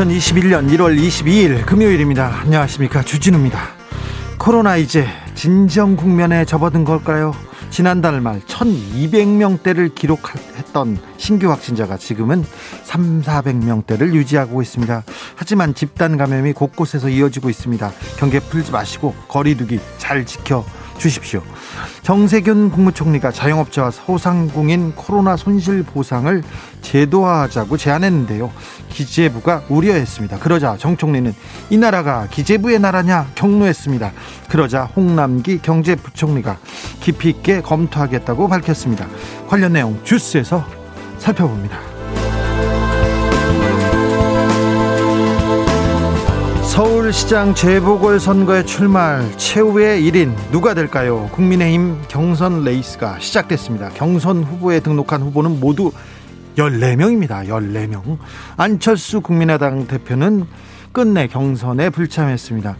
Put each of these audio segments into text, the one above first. (2021년 1월 22일) 금요일입니다. 안녕하십니까, 주진우입니다. 코로나 이제 진정 국면에 접어든 걸까요? 지난달 말 1200명대를 기록했던 신규 확진자가 지금은 3,400명대를 유지하고 있습니다. 하지만 집단 감염이 곳곳에서 이어지고 있습니다. 경계 풀지 마시고 거리 두기 잘 지켜 주십시오. 정세균 국무총리가 자영업자와 소상공인 코로나 손실 보상을 제도화하자고 제안했는데요, 기재부가 우려했습니다. 그러자 정 총리는 이 나라가 기재부의 나라냐 격노했습니다. 그러자 홍남기 경제부총리가 깊이 있게 검토하겠다고 밝혔습니다. 관련 내용 주스에서 살펴봅니다. 서울시장 재보궐선거에 출마할 최후의 1인 누가 될까요? 국민의힘 경선 레이스가 시작됐습니다. 경선 후보에 등록한 후보는 모두 14명입니다. 14명. 안철수 국민의당 대표는 끝내 경선에 불참했습니다.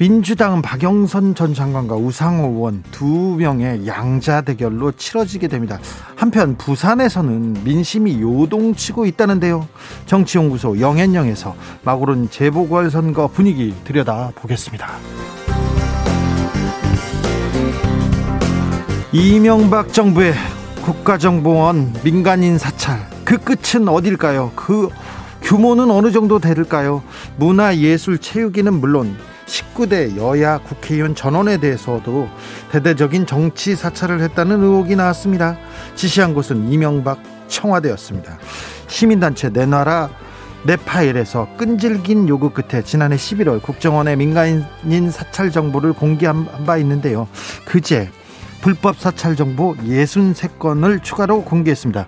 민주당은 박영선 전 장관과 우상호 의원 2명의 양자 대결로 치러지게 됩니다. 한편 부산에서는 민심이 요동치고 있다는데요, 정치연구소 영앤영에서 마구른 재보궐선거 분위기 들여다보겠습니다. 이명박 정부의 국가정보원 민간인 사찰, 그 끝은 어딜까요? 그 규모는 어느 정도 될까요? 문화예술체육위는 물론 19대 여야 국회의원 전원에 대해서도 대대적인 정치 사찰을 했다는 의혹이 나왔습니다. 지시한 곳은 이명박 청와대였습니다. 시민단체 내 나라 내 파일에서 끈질긴 요구 끝에 지난해 11월 국정원의 민간인 사찰 정보를 공개한 바 있는데요, 그제 불법 사찰 정보 63건을 추가로 공개했습니다.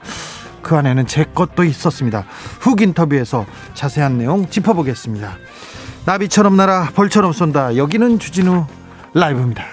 그 안에는 제 것도 있었습니다. 훅 인터뷰에서 자세한 내용 짚어보겠습니다. 나비처럼 날아 벌처럼 쏜다. 여기는 주진우 라이브입니다.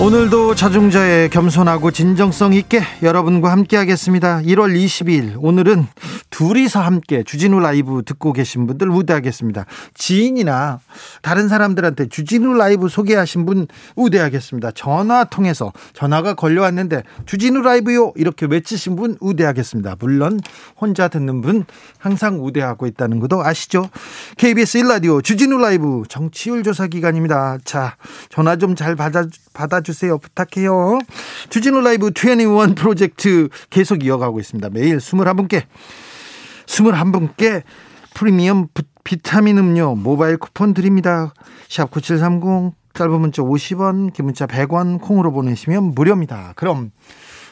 오늘도 자중자애 겸손하고 진정성 있게 여러분과 함께 하겠습니다. 1월 22일 오늘은 둘이서 함께 주진우 라이브 듣고 계신 분들 우대하겠습니다. 지인이나 다른 사람들한테 주진우 라이브 소개하신 분 우대하겠습니다. 전화 통해서 전화가 걸려왔는데 주진우 라이브요 이렇게 외치신 분 우대하겠습니다. 물론 혼자 듣는 분 항상 우대하고 있다는 것도 아시죠? KBS 1라디오 주진우 라이브 정치율 조사 기간입니다. 자, 전화 좀 잘 받아주세요. 부탁해요. 주진우 라이브 21 프로젝트 계속 이어가고 있습니다. 매일 21분께 프리미엄 비타민 음료 모바일 쿠폰 드립니다. 샵 9730, 짧은 문자 50원, 긴 문자 100원, 콩으로 보내시면 무료입니다. 그럼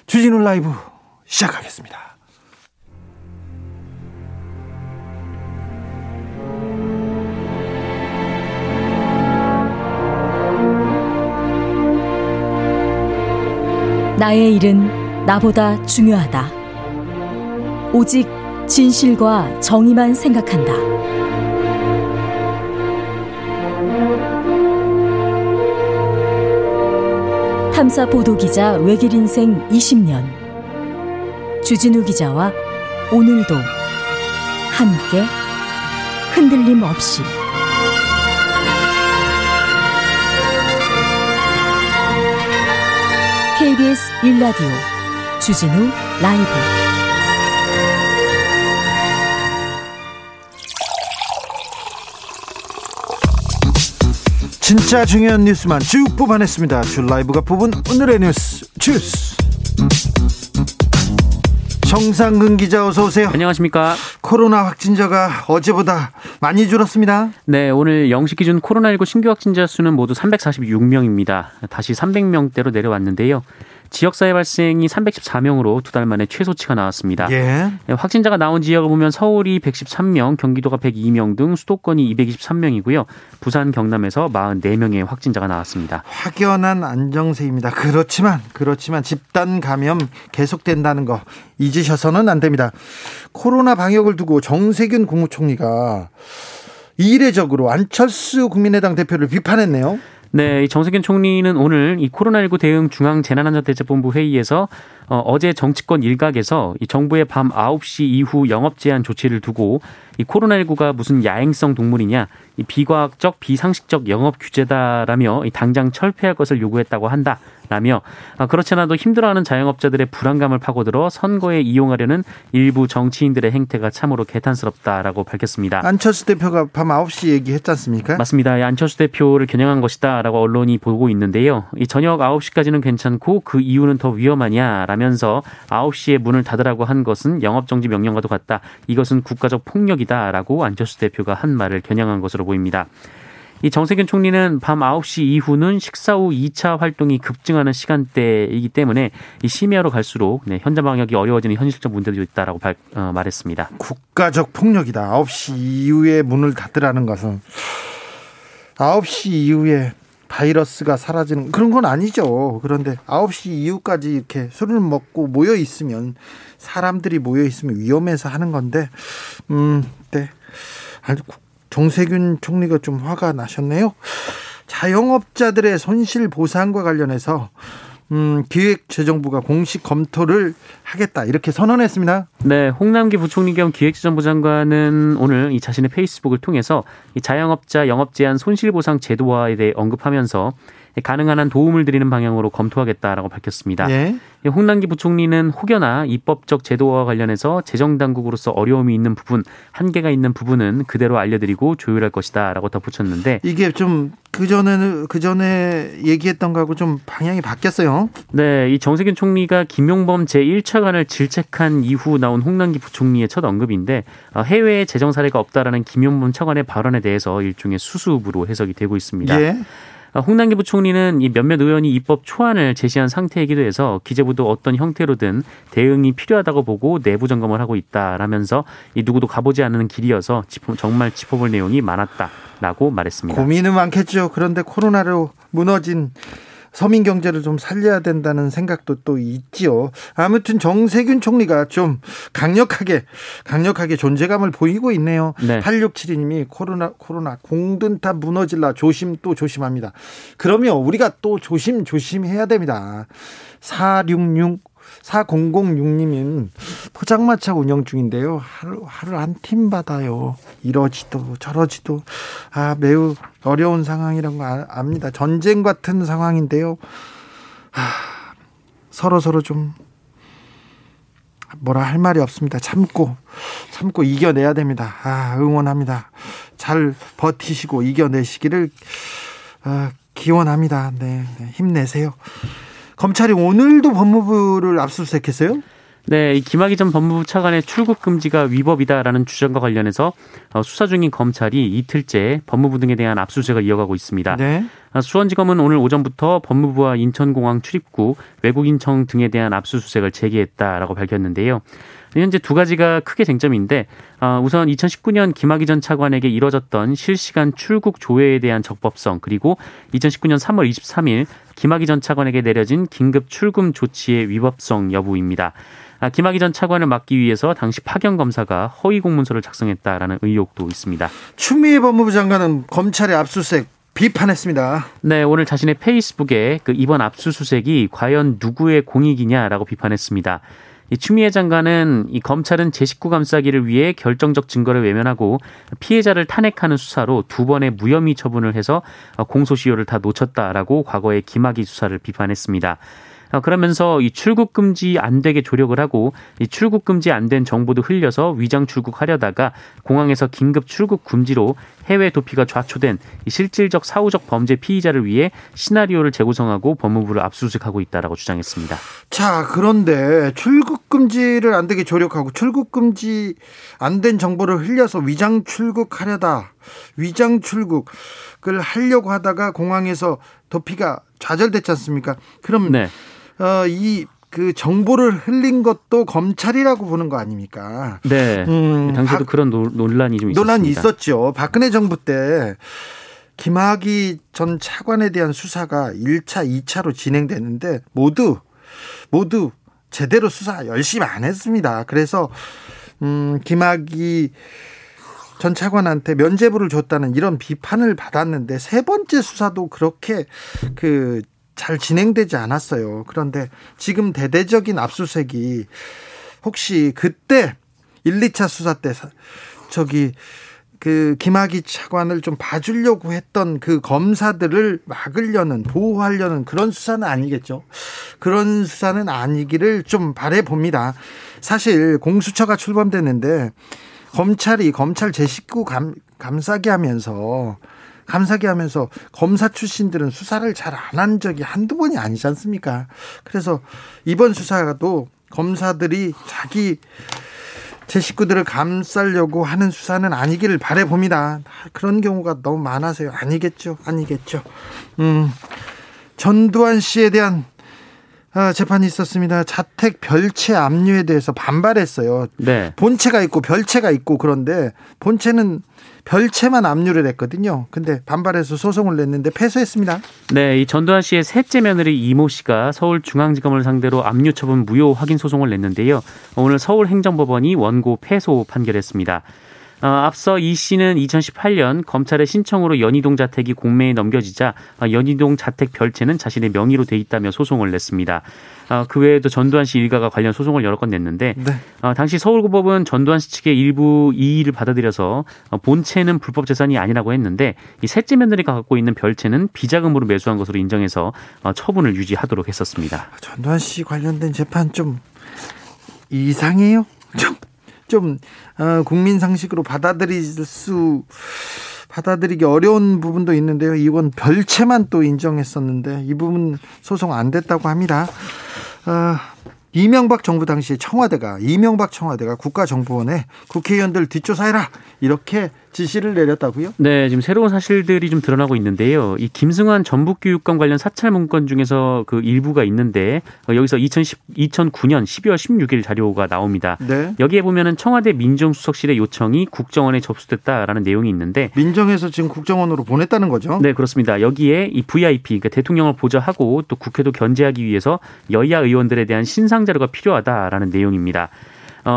주진우 라이브 시작하겠습니다. 나의 일은 나보다 중요하다. 오직 진실과 정의만 생각한다. 탐사 보도기자 외길 인생 20년, 주진우 기자와 오늘도 함께 흔들림 없이 KBS 1라디오 주진우 라이브. 진짜 중요한 뉴스만 쭉 뽑아냈습니다. 주 라이브가 뽑은 오늘의 뉴스 주스. 정상근 기자 어서 오세요. 안녕하십니까. 코로나 확진자가 어제보다 많이 줄었습니다. 네, 오늘 0시 기준 코로나19 신규 확진자 수는 모두 346명입니다. 다시 300명대로 내려왔는데요. 지역사회 발생이 314명으로 두 달 만에 최소치가 나왔습니다. 예. 확진자가 나온 지역을 보면 서울이 113명, 경기도가 102명 등 수도권이 223명이고요. 부산, 경남에서 44명의 확진자가 나왔습니다. 확연한 안정세입니다. 그렇지만 집단 감염 계속된다는 거 잊으셔서는 안 됩니다. 코로나 방역을 두고 정세균 국무총리가 이례적으로 안철수 국민의당 대표를 비판했네요. 네, 정세균 총리는 오늘 이 코로나19 대응 중앙재난안전대책본부 회의에서 어제 정치권 일각에서 이 정부의 밤 9시 이후 영업 제한 조치를 두고 이 코로나19가 무슨 야행성 동물이냐, 이 비과학적 비상식적 영업 규제다라며 이 당장 철폐할 것을 요구했다고 한다라며, 그렇지 않아도 힘들어하는 자영업자들의 불안감을 파고들어 선거에 이용하려는 일부 정치인들의 행태가 참으로 개탄스럽다라고 밝혔습니다. 안철수 대표가 밤 9시 얘기했지 않습니까? 맞습니다. 안철수 대표를 겨냥한 것이다라고 언론이 보고 있는데요. 이 저녁 9시까지는 괜찮고 그 이후는 더 위험하냐라며 9시에 문을 닫으라고 한 것은 영업정지 명령과도 같다. 이것은 국가적 폭력이다라고 안철수 대표가 한 말을 겨냥한 것으로 보입니다. 이 정세균 총리는 밤 9시 이후는 식사 후 2차 활동이 급증하는 시간대이기 때문에 이 심야로 갈수록 현장 방역이 어려워지는 현실적 문제도 있다라고 말했습니다. 국가적 폭력이다. 9시 이후에 문을 닫으라는 것은 9시 이후에 바이러스가 사라지는 그런 건 아니죠. 그런데 9시 이후까지 이렇게 술을 먹고 모여 있으면, 사람들이 모여 있으면 위험해서 하는 건데, 네. 정세균 총리가 좀 화가 나셨네요. 자영업자들의 손실 보상과 관련해서 기획재정부가 공식 검토를 하겠다 이렇게 선언했습니다. 네, 홍남기 부총리 겸 기획재정부 장관은 오늘 이 자신의 페이스북을 통해서 이 자영업자 영업 제한 손실보상 제도화에 대해 언급하면서 가능한 한 도움을 드리는 방향으로 검토하겠다라고 밝혔습니다. 네. 홍남기 부총리는 혹여나 입법적 제도와 관련해서 재정당국으로서 어려움이 있는 부분, 한계가 있는 부분은 그대로 알려드리고 조율할 것이다라고 덧붙였는데, 이게 좀 그 전에 얘기했던 거하고 좀 방향이 바뀌었어요. 네, 이 정세균 총리가 김용범 제1차관을 질책한 이후 나온 홍남기 부총리의 첫 언급인데, 해외에 재정 사례가 없다라는 김용범 차관의 발언에 대해서 일종의 수습으로 해석이 되고 있습니다. 예. 홍남기 부총리는 이 몇몇 의원이 입법 초안을 제시한 상태이기도 해서 기재부도 어떤 형태로든 대응이 필요하다고 보고 내부 점검을 하고 있다라면서 이 누구도 가보지 않은 길이어서 정말 짚어볼 내용이 많았다라고 말했습니다. 고민은 많겠죠. 그런데 코로나로 무너진 서민 경제를 좀 살려야 된다는 생각도 또 있지요. 아무튼 정세균 총리가 좀 강력하게 존재감을 보이고 있네요. 네. 8672님이 코로나 공든탑 무너질라 조심 또 조심합니다. 그러면 우리가 또 조심해야 됩니다. 4006님은 포장마차 운영 중인데요. 하루 한 팀 받아요. 이러지도 저러지도 매우 어려운 상황이라는 거 압니다. 전쟁 같은 상황인데요. 서로 좀 뭐라 할 말이 없습니다. 참고 이겨내야 됩니다. 응원합니다. 잘 버티시고 이겨내시기를 기원합니다. 네, 힘내세요. 검찰이 오늘도 법무부를 압수수색했어요? 네, 김학의 전 법무부 차관의 출국 금지가 위법이다라는 주장과 관련해서 수사 중인 검찰이 이틀째 법무부 등에 대한 압수수색을 이어가고 있습니다. 네. 수원지검은 오늘 오전부터 법무부와 인천공항 출입구, 외국인청 등에 대한 압수수색을 재개했다라고 밝혔는데요. 현재 두 가지가 크게 쟁점인데, 우선 2019년 김학의 전 차관에게 이뤄졌던 실시간 출국 조회에 대한 적법성, 그리고 2019년 3월 23일 김학의 전 차관에게 내려진 긴급 출금 조치의 위법성 여부입니다. 김학의 전 차관을 막기 위해서 당시 파견 검사가 허위 공문서를 작성했다라는 의혹도 있습니다. 추미애 법무부 장관은 검찰의 압수수색 비판했습니다. 네, 오늘 자신의 페이스북에 이번 압수수색이 과연 누구의 공익이냐라고 비판했습니다. 추미애 장관은 이 검찰은 제 식구 감싸기를 위해 결정적 증거를 외면하고 피해자를 탄핵하는 수사로 두 번의 무혐의 처분을 해서 공소시효를 다 놓쳤다라고 과거에 김학의 수사를 비판했습니다. 그러면서 이 출국 금지 안 되게 조력을 하고 이 출국 금지 안 된 정보도 흘려서 위장 출국하려다가 공항에서 긴급 출국 금지로 해외 도피가 좌초된 이 실질적 사후적 범죄 피의자를 위해 시나리오를 재구성하고 법무부를 압수수색하고 있다라고 주장했습니다. 자, 그런데 출국 금지를 안 되게 조력하고 출국 금지 안 된 정보를 흘려서 위장 출국을 하려고 하다가 공항에서 도피가 좌절됐지 않습니까? 그럼 네. 이 그 정보를 흘린 것도 검찰이라고 보는 거 아닙니까? 네. 당시도 그런 논란이 좀 있었습니다. 논란이 있었죠. 박근혜 정부 때 김학의 전 차관에 대한 수사가 1차, 2차로 진행됐는데 모두 제대로 수사 열심히 안 했습니다. 그래서 김학의 전 차관한테 면죄부를 줬다는 이런 비판을 받았는데 세 번째 수사도 그렇게 잘 진행되지 않았어요. 그런데 지금 대대적인 압수수색이 혹시 그때 1, 2차 수사 때 김학의 차관을 좀 봐주려고 했던 그 검사들을 막으려는, 보호하려는 그런 수사는 아니겠죠. 그런 수사는 아니기를 좀 바라봅니다. 사실 공수처가 출범됐는데 검찰이 검찰 제 식구 감싸게 하면서 검사 출신들은 수사를 잘 안 한 적이 한두 번이 아니지 않습니까? 그래서 이번 수사도 검사들이 자기 제 식구들을 감싸려고 하는 수사는 아니기를 바라봅니다. 그런 경우가 너무 많아서요. 아니겠죠. 전두환 씨에 대한 재판이 있었습니다. 자택 별채 압류에 대해서 반발했어요. 네. 본체가 있고 별채가 있고, 그런데 본체는 별채만 압류를 했거든요. 근데 반발해서 소송을 냈는데 패소했습니다. 네, 이 전두환 씨의 셋째 며느리 이모 씨가 서울중앙지검을 상대로 압류 처분 무효 확인 소송을 냈는데요. 오늘 서울행정법원이 원고 패소 판결했습니다. 앞서 이 씨는 2018년 검찰의 신청으로 연희동 자택이 공매에 넘겨지자 연희동 자택 별채는 자신의 명의로 돼 있다며 소송을 냈습니다. 그 외에도 전두환 씨 일가가 관련 소송을 여러 건 냈는데, 네. 당시 서울고법은 전두환 씨 측의 일부 이의를 받아들여서 본채는 불법 재산이 아니라고 했는데 이 셋째 며느리가 갖고 있는 별채는 비자금으로 매수한 것으로 인정해서 처분을 유지하도록 했었습니다. 전두환 씨 관련된 재판 좀 이상해요. 좀 국민 상식으로 받아들이기 어려운 부분도 있는데요. 이건 별채만 또 인정했었는데 이 부분 소송 안 됐다고 합니다. 이명박 정부 당시에 이명박 청와대가 국가정보원에 국회의원들 뒷조사해라 이렇게 지시를 내렸다고요? 네, 지금 새로운 사실들이 좀 드러나고 있는데요. 이 김승환 전북교육감 관련 사찰 문건 중에서 그 일부가 있는데 여기서 2009년 12월 16일 자료가 나옵니다. 네. 여기에 보면은 청와대 민정수석실의 요청이 국정원에 접수됐다라는 내용이 있는데, 민정에서 지금 국정원으로 보냈다는 거죠? 네, 그렇습니다. 여기에 이 VIP, 그러니까 대통령을 보좌하고 또 국회도 견제하기 위해서 여야 의원들에 대한 신상 자료가 필요하다라는 내용입니다.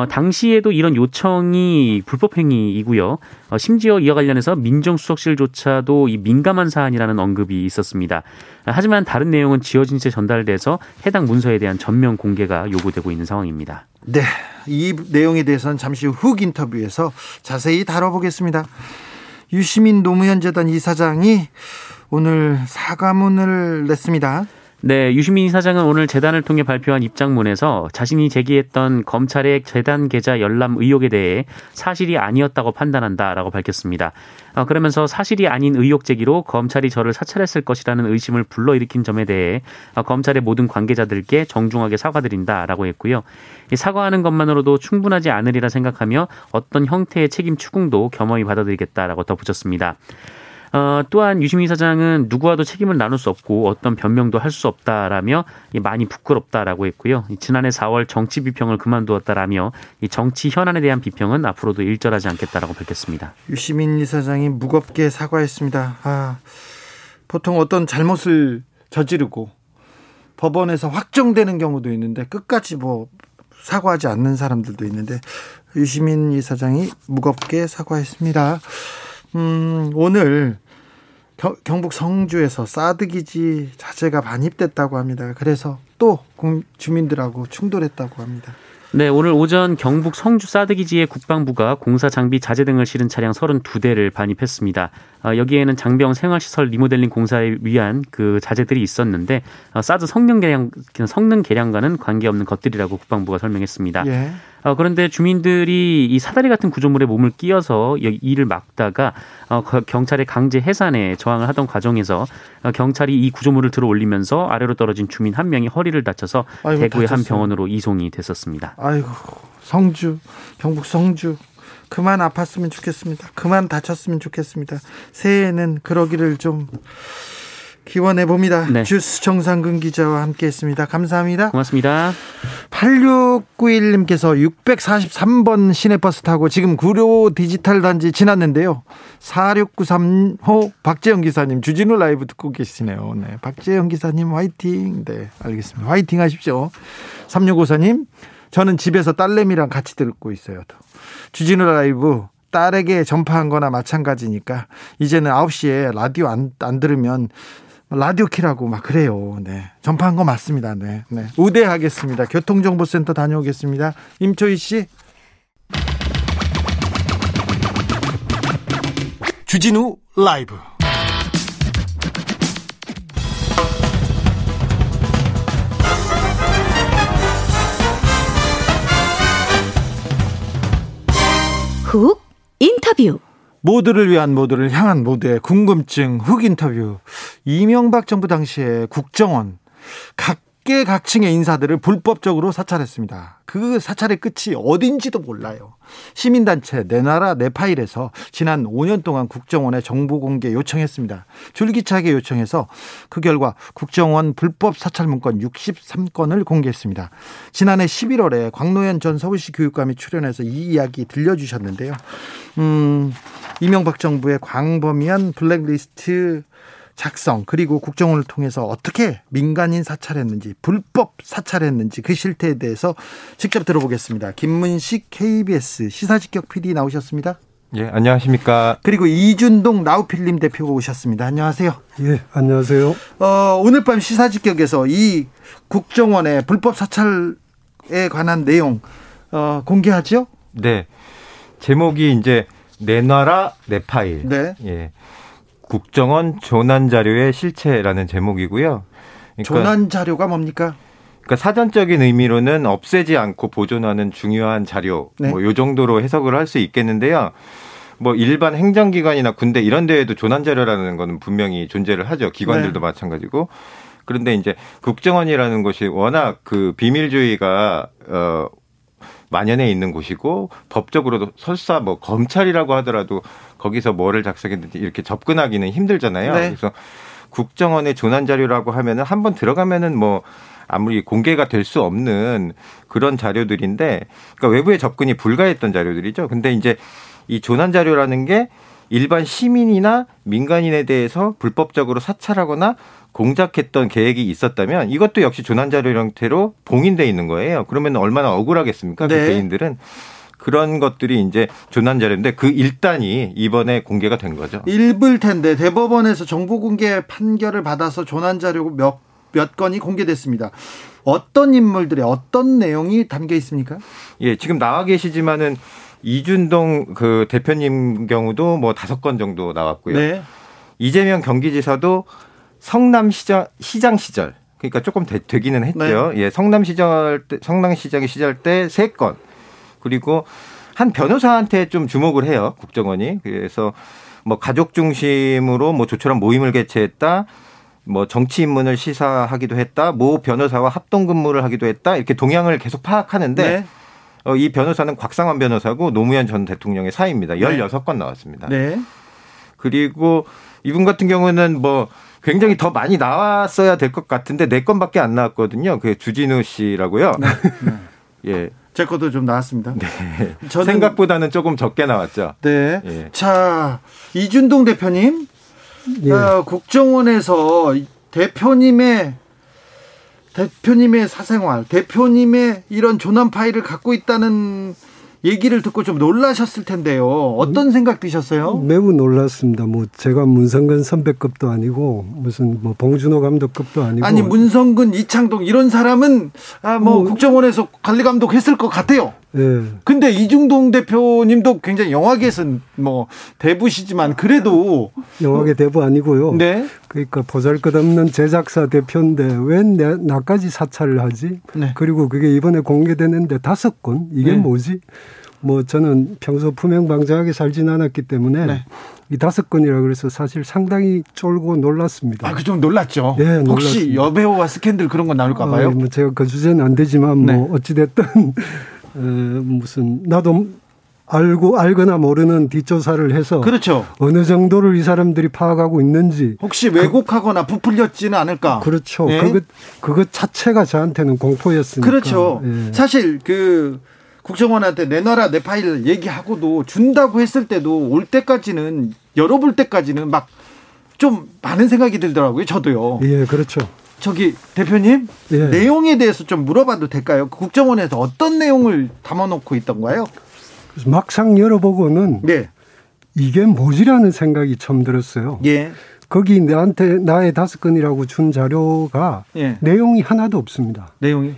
당시에도 이런 요청이 불법행위이고요. 심지어 이와 관련해서 민정수석실조차도 이 민감한 사안이라는 언급이 있었습니다. 하지만 다른 내용은 지어진 채 전달돼서 해당 문서에 대한 전면 공개가 요구되고 있는 상황입니다. 네, 이 내용에 대해서는 잠시 후 인터뷰에서 자세히 다뤄보겠습니다. 유시민 노무현재단 이사장이 오늘 사과문을 냈습니다. 네, 유시민 이사장은 오늘 재단을 통해 발표한 입장문에서 자신이 제기했던 검찰의 재단 계좌 열람 의혹에 대해 사실이 아니었다고 판단한다라고 밝혔습니다. 그러면서 사실이 아닌 의혹 제기로 검찰이 저를 사찰했을 것이라는 의심을 불러일으킨 점에 대해 검찰의 모든 관계자들께 정중하게 사과드린다라고 했고요. 사과하는 것만으로도 충분하지 않으리라 생각하며 어떤 형태의 책임 추궁도 겸허히 받아들이겠다라고 덧붙였습니다. 또한 유시민 사장은 누구와도 책임을 나눌 수 없고 어떤 변명도 할 수 없다라며 많이 부끄럽다라고 했고요. 지난해 4월 정치 비평을 그만두었다라며 이 정치 현안에 대한 비평은 앞으로도 일절하지 않겠다라고 밝혔습니다. 유시민 이사장이 무겁게 사과했습니다. 보통 어떤 잘못을 저지르고 법원에서 확정되는 경우도 있는데 끝까지 사과하지 않는 사람들도 있는데 유시민 이사장이 무겁게 사과했습니다. 오늘 경북 성주에서 사드 기지 자재가 반입됐다고 합니다. 그래서 또 주민들하고 충돌했다고 합니다. 네, 오늘 오전 경북 성주 사드기지에 국방부가 공사 장비 자재 등을 실은 차량 32대를 반입했습니다. 여기에는 장병 생활시설 리모델링 공사에 위한 그 자재들이 있었는데 사드 성능 개량과는 관계없는 것들이라고 국방부가 설명했습니다. 예. 그런데 주민들이 이 사다리 같은 구조물에 몸을 끼어서 이를 막다가 경찰의 강제 해산에 저항을 하던 과정에서 경찰이 이 구조물을 들어 올리면서 아래로 떨어진 주민 한 명이 허리를 다쳐서 대구의 한 병원으로 이송이 됐었습니다. 아이고, 경북 성주 그만 아팠으면 좋겠습니다. 그만 다쳤으면 좋겠습니다. 새해에는 그러기를 좀 기원해봅니다. 네. 주스 정상근 기자와 함께했습니다. 감사합니다. 고맙습니다. 8691님께서 643번 시내버스 타고 지금 구로 디지털단지 지났는데요. 4693호 박재영 기사님 주진우 라이브 듣고 계시네요. 네, 박재영 기사님 화이팅. 네, 알겠습니다. 화이팅 하십시오. 3654님 저는 집에서 딸내미랑 같이 듣고 있어요. 주진우 라이브 딸에게 전파한 거나 마찬가지니까 이제는 9시에 라디오 안 들으면 라디오 키라고 막 그래요. 네. 전파한 거 맞습니다. 네. 네. 우대하겠습니다. 교통정보센터 다녀오겠습니다. 임초희 씨. 주진우 라이브. 훅 인터뷰. 모두를 위한 모두를 향한 모두의 궁금증 훅 인터뷰. 이명박 정부 당시에 국정원 각계각층의 인사들을 불법적으로 사찰했습니다. 그 사찰의 끝이 어딘지도 몰라요. 시민단체 내 나라 내 파일에서 지난 5년 동안 국정원에 정보공개 요청했습니다. 줄기차게 요청해서 그 결과 국정원 불법 사찰 문건 63건을 공개했습니다. 지난해 11월에 광노현 전 서울시 교육감이 출연해서 이 이야기 들려주셨는데요. 이명박 정부의 광범위한 블랙리스트 작성 그리고 국정원을 통해서 어떻게 민간인 사찰했는지 불법 사찰했는지 그 실태에 대해서 직접 들어보겠습니다. 김문식 KBS 시사직격 PD 나오셨습니다. 예, 안녕하십니까. 그리고 이준동 나우필림 대표가 오셨습니다. 안녕하세요. 예, 안녕하세요. 오늘 밤 시사직격에서 이 국정원의 불법 사찰에 관한 내용 공개하죠? 네. 제목이 이제 내 나라 내 파일. 네. 예. 국정원 조난자료의 실체라는 제목이고요. 그러니까 조난자료가 뭡니까? 그러니까 사전적인 의미로는 없애지 않고 보존하는 중요한 자료. 네. 뭐 요 정도로 해석을 할 수 있겠는데요. 뭐 일반 행정기관이나 군대 이런 데에도 조난자료라는 건 분명히 존재를 하죠. 기관들도 네. 마찬가지고. 그런데 이제 국정원이라는 것이 워낙 그 비밀주의가 만연해 있는 곳이고 법적으로도 설사 뭐 검찰이라고 하더라도 거기서 뭐를 작성했는지 이렇게 접근하기는 힘들잖아요. 네. 그래서 국정원의 조난 자료라고 하면은 한번 들어가면은 뭐 아무리 공개가 될 수 없는 그런 자료들인데, 그러니까 외부의 접근이 불가했던 자료들이죠. 근데 이제 이 조난 자료라는 게 일반 시민이나 민간인에 대해서 불법적으로 사찰하거나 공작했던 계획이 있었다면 이것도 역시 조난자료 형태로 봉인되어 있는 거예요. 그러면 얼마나 억울하겠습니까? 네. 그 개인들은. 그런 것들이 이제 조난자료인데 그 일단이 이번에 공개가 된 거죠. 일부일 텐데 대법원에서 정보공개 판결을 받아서 조난자료 몇 건이 공개됐습니다. 어떤 인물들의 어떤 내용이 담겨 있습니까? 예, 지금 나와 계시지만은 이준동 그 대표님 경우도 뭐 5건 정도 나왔고요. 네. 이재명 경기지사도 성남시장 시절, 그러니까 조금 되기는 했죠. 네. 예, 성남시장이 시절 때 3건. 그리고 한 변호사한테 좀 주목을 해요, 국정원이. 그래서 뭐 가족 중심으로 뭐 조촐한 모임을 개최했다, 뭐 정치 입문을 시사하기도 했다, 모 변호사와 합동 근무를 하기도 했다, 이렇게 동향을 계속 파악하는데 네. 이 변호사는 곽상환 변호사고 노무현 전 대통령의 사이입니다. 16건 나왔습니다. 네. 그리고 이분 같은 경우는 뭐 굉장히 더 많이 나왔어야 될 것 같은데 4건밖에 안 나왔거든요. 그게 주진우 씨라고요. 네. 예, 제 것도 좀 나왔습니다. 네. 생각보다는 조금 적게 나왔죠. 네. 예. 자, 이준동 대표님, 예. 국정원에서 대표님의 사생활, 대표님의 이런 조난 파일을 갖고 있다는 얘기를 듣고 좀 놀라셨을 텐데요. 어떤 생각 드셨어요? 매우 놀랐습니다. 뭐 제가 문성근 선배급도 아니고 무슨 뭐 봉준호 감독급도 아니고. 아니 문성근, 이창동 이런 사람은 국정원에서 관리 감독했을 것 같아요. 예. 근데 이중동 대표님도 굉장히 영화계에서는 뭐 대부시지만 그래도 영화계 대부 아니고요. 네. 그러니까 보잘것없는 제작사 대표인데 왜 나까지 사찰을 하지? 네. 그리고 그게 이번에 공개되는데 5건 이게 네. 뭐지? 뭐 저는 평소 품행방정하게 살진 않았기 때문에 네. 이 5건이라 그래서 사실 상당히 쫄고 놀랐습니다. 아, 그 좀 놀랐죠. 네, 혹시 놀랐습니다. 여배우와 스캔들 그런 건 나올까 봐요. 뭐 제가 그 주제는 안 되지만 네. 뭐 어찌 됐든 무슨 나도 알거나 모르는 뒷조사를 해서 그렇죠. 어느 정도를 이 사람들이 파악하고 있는지 혹시 왜곡하거나 부풀렸지는 않을까. 그렇죠. 예? 그것 자체가 저한테는 공포였으니까. 그렇죠. 예. 사실 그 국정원한테 내놔라 내 파일 얘기하고도 준다고 했을 때도 올 때까지는 열어볼 때까지는 막 좀 많은 생각이 들더라고요. 저도요. 예, 그렇죠. 저기 대표님 예. 내용에 대해서 좀 물어봐도 될까요? 국정원에서 어떤 내용을 담아놓고 있던가요? 막상 열어보고는 네. 이게 뭐지라는 생각이 처음 들었어요. 예. 거기 나의 5건이라고 준 자료가 예. 내용이 하나도 없습니다. 내용을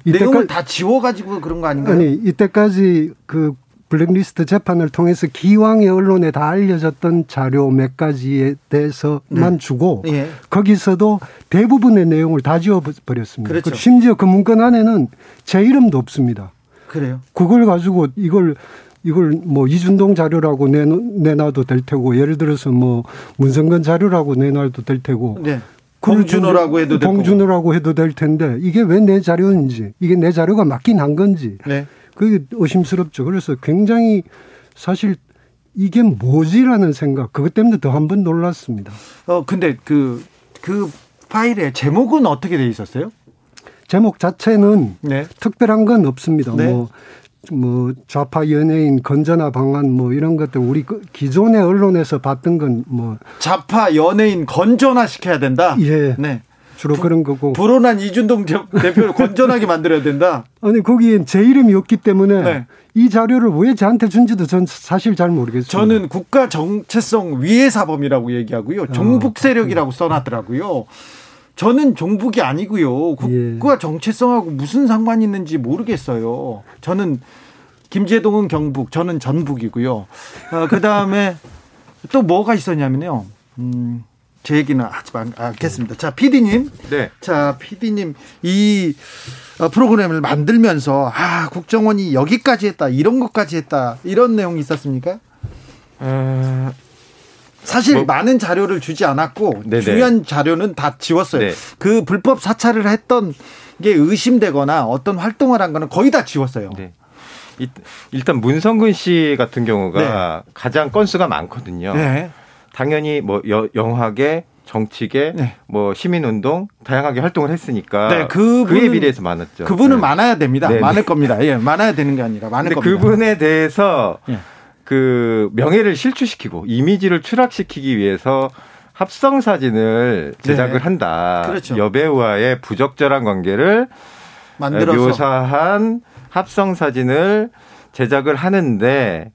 다 지워가지고 그런 거 아닌가요? 아니 이때까지 그 블랙리스트 재판을 통해서 기왕의 언론에 다 알려졌던 자료 몇 가지에 대해서만 주고 예. 거기서도 대부분의 내용을 다 지워버렸습니다. 그렇죠. 심지어 그 문건 안에는 제 이름도 없습니다. 그래요? 그걸 가지고 이걸 뭐 이준동 자료라고 내놔도 될 테고 예를 들어서 뭐 문성근 자료라고 내놔도 될 테고 네. 봉준호라고 해도 될 텐데 이게 왜 내 자료인지 이게 내 자료가 맞긴 한 건지 네. 그게 의심스럽죠. 그래서 굉장히 사실 이게 뭐지라는 생각 그것 때문에 더 한 번 놀랐습니다. 근데 그 파일의 제목은 어떻게 돼 있었어요? 제목 자체는 네. 특별한 건 없습니다. 네. 뭐 좌파 연예인 건전화 방안 뭐 이런 것들 우리 기존의 언론에서 봤던 건 뭐 좌파 연예인 건전화 시켜야 된다. 예, 네, 주로 그런 거고 불온한 이준동 대표를 건전하게 만들어야 된다. 아니 거기엔 제 이름이 없기 때문에 네. 이 자료를 왜 저한테 준지도 전 사실 잘 모르겠어요. 저는 국가 정체성 위해 사범이라고 얘기하고요. 종북 세력이라고 써놨더라고요. 저는 종북이 아니고요. 국가 예. 정체성하고 무슨 상관이 있는지 모르겠어요. 저는 김제동은 경북, 저는 전북이고요. 그다음에 또 뭐가 있었냐면요. 제 얘기는 하지 않겠습니다. 자, PD님. 네. 자, PD님 이 프로그램을 만들면서 국정원이 여기까지 했다. 이런 것까지 했다. 이런 내용이 있었습니까? 사실 뭐. 많은 자료를 주지 않았고 네네. 중요한 자료는 다 지웠어요. 네. 그 불법 사찰을 했던 게 의심되거나 어떤 활동을 한 거는 거의 다 지웠어요. 네. 일단 문성근 씨 같은 경우가 네. 가장 건수가 많거든요. 네. 당연히 뭐 영화계, 정치계, 네. 뭐 시민운동 다양하게 활동을 했으니까 네, 그에 비례해서 많았죠. 그분은 네. 많아야 됩니다. 네네. 많을 겁니다. 예, 많아야 되는 게 아니라 많을 겁니다. 그분에 대해서 예. 그 명예를 실추시키고 이미지를 추락시키기 위해서 합성 사진을 제작을 네. 한다. 그렇죠. 여배우와의 부적절한 관계를 만들어서 묘사한 합성 사진을 제작을 하는데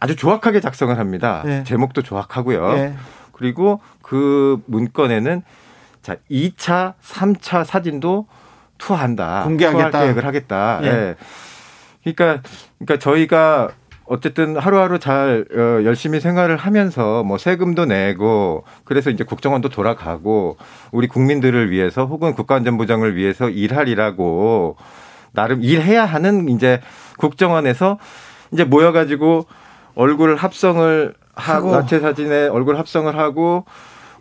아주 조악하게 작성을 합니다. 네. 제목도 조악하고요. 네. 그리고 그 문건에는 자 2차, 3차 사진도 투하한다. 공개하겠다. 투하 계획을 하겠다. 네. 네. 그러니까 저희가 어쨌든 하루하루 잘 열심히 생활을 하면서 뭐 세금도 내고 그래서 이제 국정원도 돌아가고 우리 국민들을 위해서 혹은 국가안전보장을 위해서 일하리라고 나름 일해야 하는 이제 국정원에서 이제 모여가지고 얼굴 합성을 하고 나체 사진에 얼굴 합성을 하고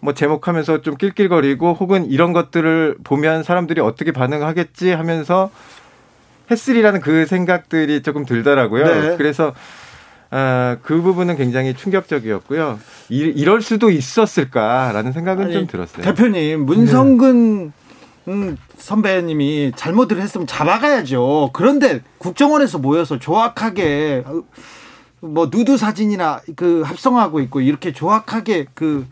뭐 제목하면서 좀 낄낄거리고 혹은 이런 것들을 보면 사람들이 어떻게 반응하겠지 하면서 했으리라는 그 생각들이 조금 들더라고요. 네. 그래서 그 부분은 굉장히 충격적이었고요. 이럴 수도 있었을까라는 생각은 좀 들었어요. 대표님, 문성근 네. 선배님이 잘못을 했으면 잡아가야죠. 그런데 국정원에서 모여서 조악하게 뭐 누드 사진이나 그 합성하고 있고 이렇게 조악하게 그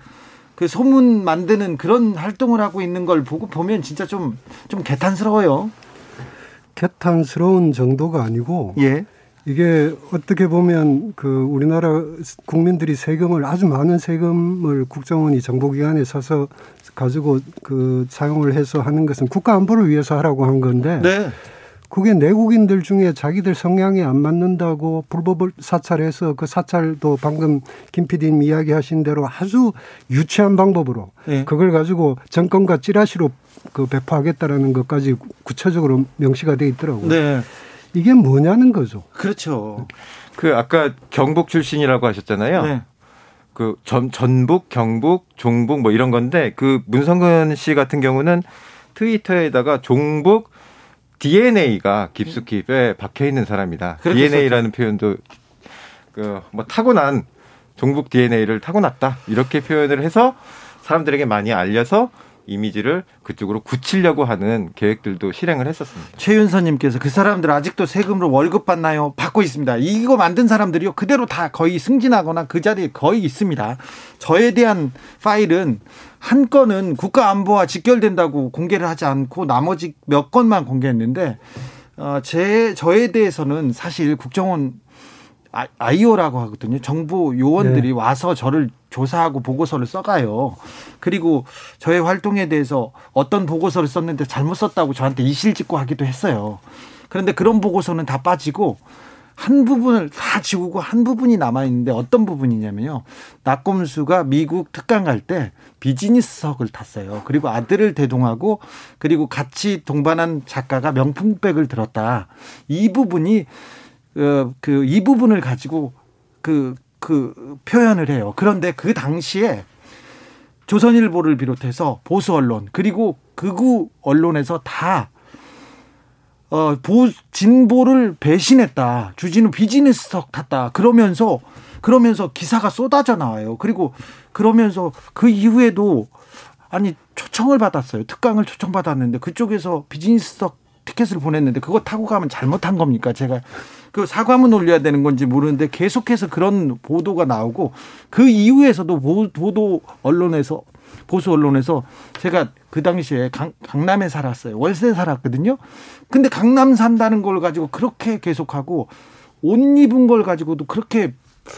소문 만드는 그런 활동을 하고 있는 걸 보면 진짜 좀 개탄스러워요. 개탄스러운 정도가 아니고 예. 이게 어떻게 보면 그 우리나라 국민들이 세금을 아주 많은 세금을 국정원이 정보기관에 사서 가지고 그 사용을 해서 하는 것은 국가 안보를 위해서 하라고 한 건데 네. 그게 내국인들 중에 자기들 성향이 안 맞는다고 불법을 사찰해서 그 사찰도 방금 김 PD님 이야기하신 대로 아주 유치한 방법으로 네. 그걸 가지고 정권과 찌라시로 그 배포하겠다라는 것까지 구체적으로 명시가 돼 있더라고요. 네. 이게 뭐냐는 거죠. 그렇죠. 그 아까 경북 출신이라고 하셨잖아요. 네. 그 전북, 경북, 종북 뭐 이런 건데 그 문성근 씨 같은 경우는 트위터에다가 종북 DNA가 깊숙이 뼈에 박혀 있는 사람이다. DNA라는 표현도 타고난 종북 DNA를 타고났다 이렇게 표현을 해서 사람들에게 많이 알려서 이미지를 그쪽으로 굳히려고 하는 계획들도 실행을 했었습니다. 최윤서님께서 그 사람들 아직도 세금으로 월급 받나요? 받고 있습니다. 이거 만든 사람들이요 그대로 다 거의 승진하거나 그 자리에 거의 있습니다. 저에 대한 파일은 한 건은 국가안보와 직결된다고 공개를 하지 않고 나머지 몇 건만 공개했는데 저에 대해서는 사실 국정원 IO라고 하거든요. 정부 요원들이 네. 와서 저를 조사하고 보고서를 써가요. 그리고 저의 활동에 대해서 어떤 보고서를 썼는데 잘못 썼다고 저한테 이실직고 하기도 했어요. 그런데 그런 보고서는 다 빠지고 한 부분을 다 지우고 한 부분이 남아있는데 어떤 부분이냐면요. 나꼼수가 미국 특강 갈 때 비즈니스석을 탔어요. 그리고 아들을 대동하고 그리고 같이 동반한 작가가 명품백을 들었다. 이 부분이 이 부분을 가지고 표현을 해요. 그런데 그 당시에 조선일보를 비롯해서 보수 언론 그리고 극우 언론에서 다 진보를 배신했다. 주진우 비즈니스석 탔다. 그러면서 기사가 쏟아져 나와요. 그리고 그러면서 그 이후에도 초청을 받았어요. 특강을 초청받았는데 그쪽에서 비즈니스석 티켓을 보냈는데 그거 타고 가면 잘못한 겁니까? 제가 그 사과문 올려야 되는 건지 모르는데 계속해서 그런 보도가 나오고 그 이후에서도 보수 언론에서 제가 그 당시에 강남에 살았어요. 월세 살았거든요. 근데 강남 산다는 걸 가지고 그렇게 계속하고 옷 입은 걸 가지고도 그렇게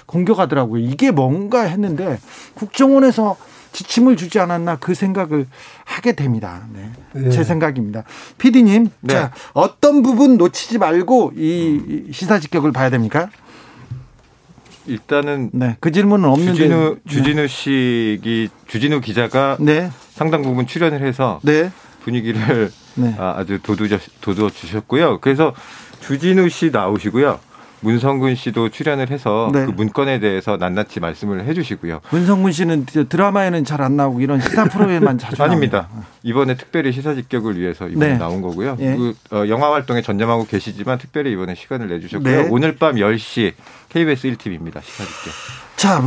공격하더라고요. 이게 뭔가 했는데 국정원에서 지침을 주지 않았나 그 생각을 하게 됩니다. 네. 네. 제 생각입니다. PD님, 네. 자, 어떤 부분 놓치지 말고 이 시사직격을 봐야 됩니까? 일단은 네. 그 질문은 없는데 주진우 기자가 네. 상당 부분 출연을 해서 네. 분위기를 네. 아주 도두어 주셨고요. 그래서 주진우 씨 나오시고요. 문성근 씨도 출연을 해서 네. 그 문건에 대해서 낱낱이 말씀을 해주시고요. 문성근 씨는 드라마에는 잘 안 나오고 이런 시사 프로에만 자주 아닙니다. 이번에 특별히 시사직격을 위해서 이번에 네. 나온 거고요. 네. 영화 활동에 전념하고 계시지만 특별히 이번에 시간을 내주셨고요. 네. 오늘 밤 10시 KBS 1TV입니다. 시사직격. 자,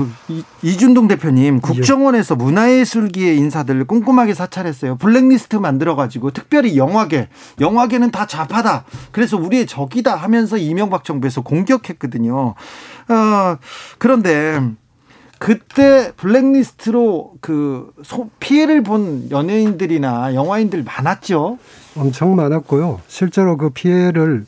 이준동 대표님 국정원에서 문화예술계의 인사들을 꼼꼼하게 사찰했어요. 블랙리스트 만들어가지고 특별히 영화계는 다 좌파다. 그래서 우리의 적이다 하면서 이명박 정부에서 공격했거든요. 그런데 그때 블랙리스트로 피해를 본 연예인들이나 영화인들 많았죠? 엄청 많았고요. 실제로 그 피해를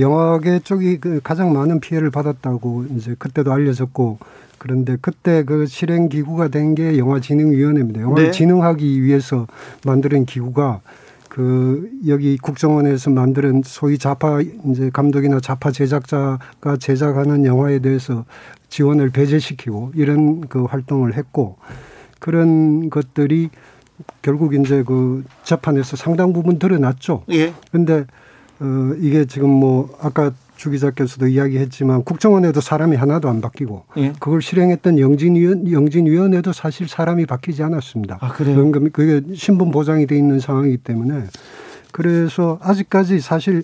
영화계 쪽이 가장 많은 피해를 받았다고 그때도 알려졌고, 그런데 그때 그 실행 기구가 된 게 영화진흥위원회입니다. 영화를 네. 진흥하기 위해서 만든 기구가 여기 국정원에서 만든 소위 좌파 감독이나 좌파 제작자가 제작하는 영화에 대해서 지원을 배제시키고 이런 활동을 했고, 그런 것들이 결국 재판에서 상당 부분 드러났죠. 예. 근데 이게 지금 아까 주 기자께서도 이야기했지만 국정원에도 사람이 하나도 안 바뀌고 예. 그걸 실행했던 영진위원회도 사실 사람이 바뀌지 않았습니다. 아, 그래요? 그게 신분 보장이 돼 있는 상황이기 때문에 그래서 아직까지 사실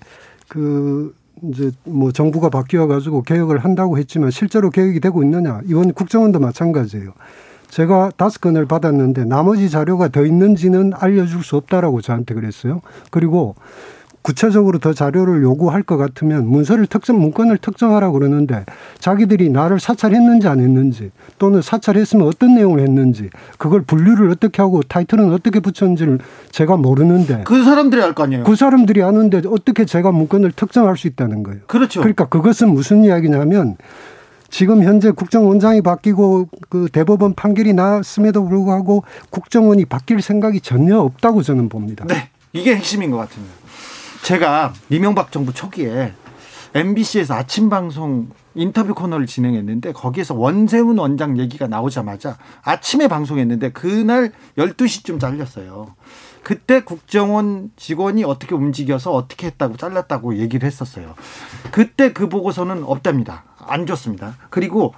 정부가 바뀌어가지고 개혁을 한다고 했지만 실제로 개혁이 되고 있느냐 이번 국정원도 마찬가지예요. 제가 5건을 받았는데 나머지 자료가 더 있는지는 알려줄 수 없다라고 저한테 그랬어요. 그리고 구체적으로 더 자료를 요구할 것 같으면 문건을 특정하라고 그러는데 자기들이 나를 사찰했는지 안 했는지 또는 사찰했으면 어떤 내용을 했는지 그걸 분류를 어떻게 하고 타이틀은 어떻게 붙였는지를 제가 모르는데 그 사람들이 알 거 아니에요. 그 사람들이 아는데 어떻게 제가 문건을 특정할 수 있다는 거예요. 그렇죠. 그러니까 그것은 무슨 이야기냐면 지금 현재 국정원장이 바뀌고 대법원 판결이 났음에도 불구하고 국정원이 바뀔 생각이 전혀 없다고 저는 봅니다. 네. 이게 핵심인 것 같습니다. 제가 이명박 정부 초기에 MBC에서 아침 방송 인터뷰 코너를 진행했는데 거기에서 원세훈 원장 얘기가 나오자마자 아침에 방송했는데 그날 12시쯤 잘렸어요. 그때 국정원 직원이 어떻게 움직여서 어떻게 했다고 잘랐다고 얘기를 했었어요. 그때 그 보고서는 없답니다. 안 줬습니다. 그리고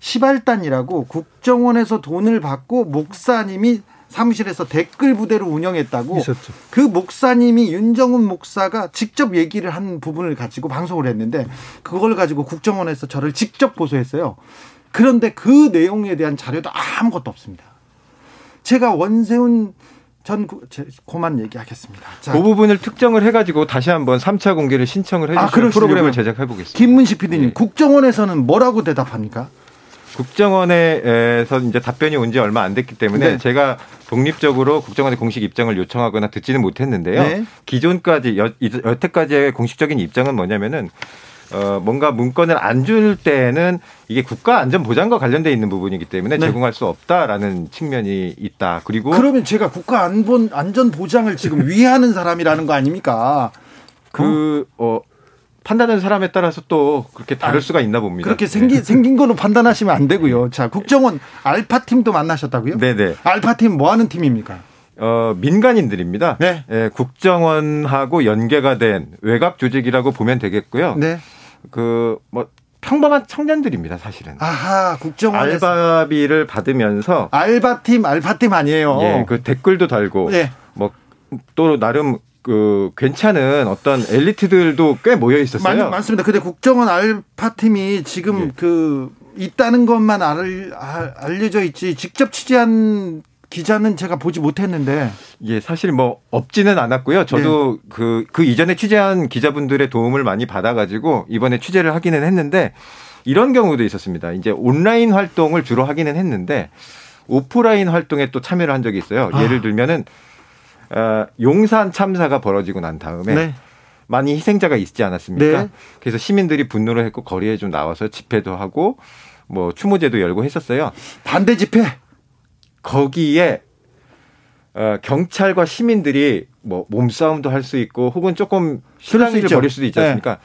시발단이라고 국정원에서 돈을 받고 목사님이 사무실에서 댓글 부대를 운영했다고 있었죠. 그 목사님이 윤정훈 목사가 직접 얘기를 한 부분을 가지고 방송을 했는데 그걸 가지고 국정원에서 저를 직접 고소했어요. 그런데 그 내용에 대한 자료도 아무것도 없습니다. 제가 원세훈 전 고만 얘기하겠습니다. 자. 그 부분을 특정을 해가지고 다시 한번 3차 공개를 신청을 해주시는 프로그램을 제작해보겠습니다. 김문식 PD님, 네. 국정원에서는 뭐라고 대답합니까? 국정원에서 이제 답변이 온 지 얼마 안 됐기 때문에 네. 제가 독립적으로 국정원의 공식 입장을 요청하거나 듣지는 못했는데요. 네. 기존까지 여태까지의 공식적인 입장은 뭐냐면은 뭔가 문건을 안 줄 때는 이게 국가안전보장과 관련되어 있는 부분이기 때문에 네. 제공할 수 없다라는 측면이 있다. 그리고 그러면 제가 국가안전보장을 지금 위하는 사람이라는 거 아닙니까? 판단하는 사람에 따라서 또 그렇게 다를 수가 있나 봅니다. 그렇게 생긴 걸로 판단하시면 안 되고요. 자, 국정원 알파팀도 만나셨다고요? 네네. 알파팀 뭐 하는 팀입니까? 민간인들입니다. 네. 예, 국정원하고 연계가 된 외곽 조직이라고 보면 되겠고요. 네. 평범한 청년들입니다, 사실은. 아하, 국정원에서. 알바비를 받으면서. 알바팀 아니에요. 예, 댓글도 달고. 네. 또 나름 괜찮은 어떤 엘리트들도 꽤 모여 있었어요. 많습니다. 근데 국정원 알파팀이 지금 예. 있다는 것만 알려져 있지, 직접 취재한 기자는 제가 보지 못했는데. 예, 사실 없지는 않았고요. 저도 네. 그 이전에 취재한 기자분들의 도움을 많이 받아가지고 이번에 취재를 하기는 했는데 이런 경우도 있었습니다. 이제 온라인 활동을 주로 하기는 했는데 오프라인 활동에 또 참여를 한 적이 있어요. 예를 들면은 용산 참사가 벌어지고 난 다음에 네. 많이 희생자가 있지 않았습니까? 네. 그래서 시민들이 분노를 했고 거리에 좀 나와서 집회도 하고 추모제도 열고 했었어요. 반대 집회? 거기에 경찰과 시민들이 몸싸움도 할 수 있고 혹은 조금 실랑이를 벌일 수도 있지 않습니까? 네.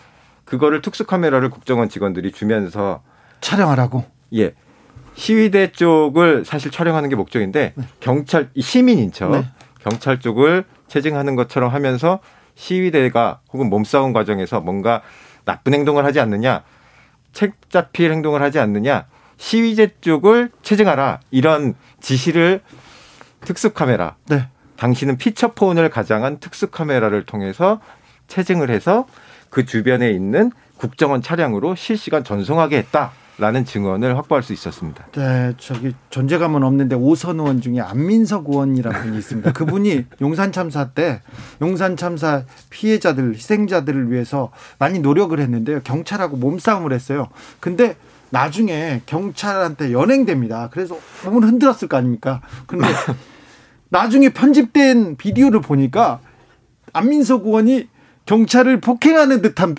그거를 특수카메라를 국정원 직원들이 주면서 촬영하라고? 예. 시위대 쪽을 사실 촬영하는 게 목적인데 네. 시민인 척 네. 경찰 쪽을 체증하는 것처럼 하면서 시위대가 혹은 몸싸움 과정에서 뭔가 나쁜 행동을 하지 않느냐, 책 잡힐 행동을 하지 않느냐, 시위제 쪽을 체증하라 이런 지시를 특수카메라 네. 당신은 피처폰을 가장한 특수카메라를 통해서 체증을 해서 그 주변에 있는 국정원 차량으로 실시간 전송하게 했다라는 증언을 확보할 수 있었습니다. 네, 존재감은 없는데 오선 의원 중에 안민석 의원이라는 분이 있습니다. 그분이 용산 참사 피해자들 희생자들을 위해서 많이 노력을 했는데요. 경찰하고 몸싸움을 했어요. 근데 나중에 경찰한테 연행됩니다. 그래서 몸을 흔들었을 거 아닙니까? 근데 나중에 편집된 비디오를 보니까 안민석 의원이 경찰을 폭행하는 듯한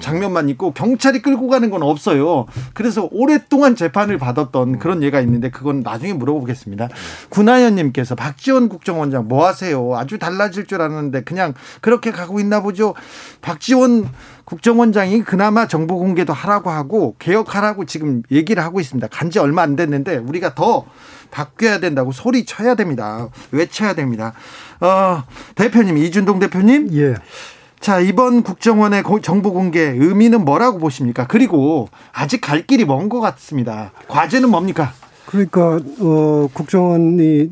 장면만 있고 경찰이 끌고 가는 건 없어요. 그래서 오랫동안 재판을 받았던 그런 예가 있는데 그건 나중에 물어보겠습니다. 구나연님께서 박지원 국정원장 뭐 하세요? 아주 달라질 줄 알았는데 그냥 그렇게 가고 있나 보죠. 박지원 국정원장이 그나마 정보 공개도 하라고 하고 개혁하라고 지금 얘기를 하고 있습니다. 간지 얼마 안 됐는데 우리가 더 바뀌어야 된다고 소리쳐야 됩니다. 외쳐야 됩니다. 대표님, 이준동 대표님. 예. 자, 이번 국정원의 정보 공개 의미는 뭐라고 보십니까? 그리고 아직 갈 길이 먼 것 같습니다. 과제는 뭡니까? 그러니까 국정원이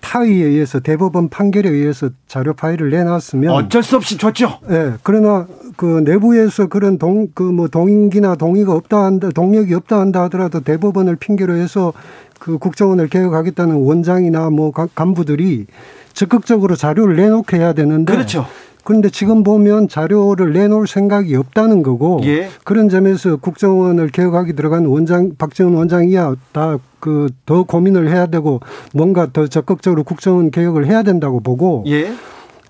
타의에 의해서 대법원 판결에 의해서 자료 파일을 내놨으면 어쩔 수 없이 줬죠. 예. 그러나 내부에서 그런 동인기나 동의가 없다 한다, 동력이 없다 한다 하더라도 대법원을 핑계로 해서 국정원을 개혁하겠다는 원장이나 간부들이 적극적으로 자료를 내놓게 해야 되는데. 그렇죠. 그런데 지금 보면 자료를 내놓을 생각이 없다는 거고 예. 그런 점에서 국정원을 개혁하기 들어간 박지원 원장이야 다 더 고민을 해야 되고 뭔가 더 적극적으로 국정원 개혁을 해야 된다고 보고 예.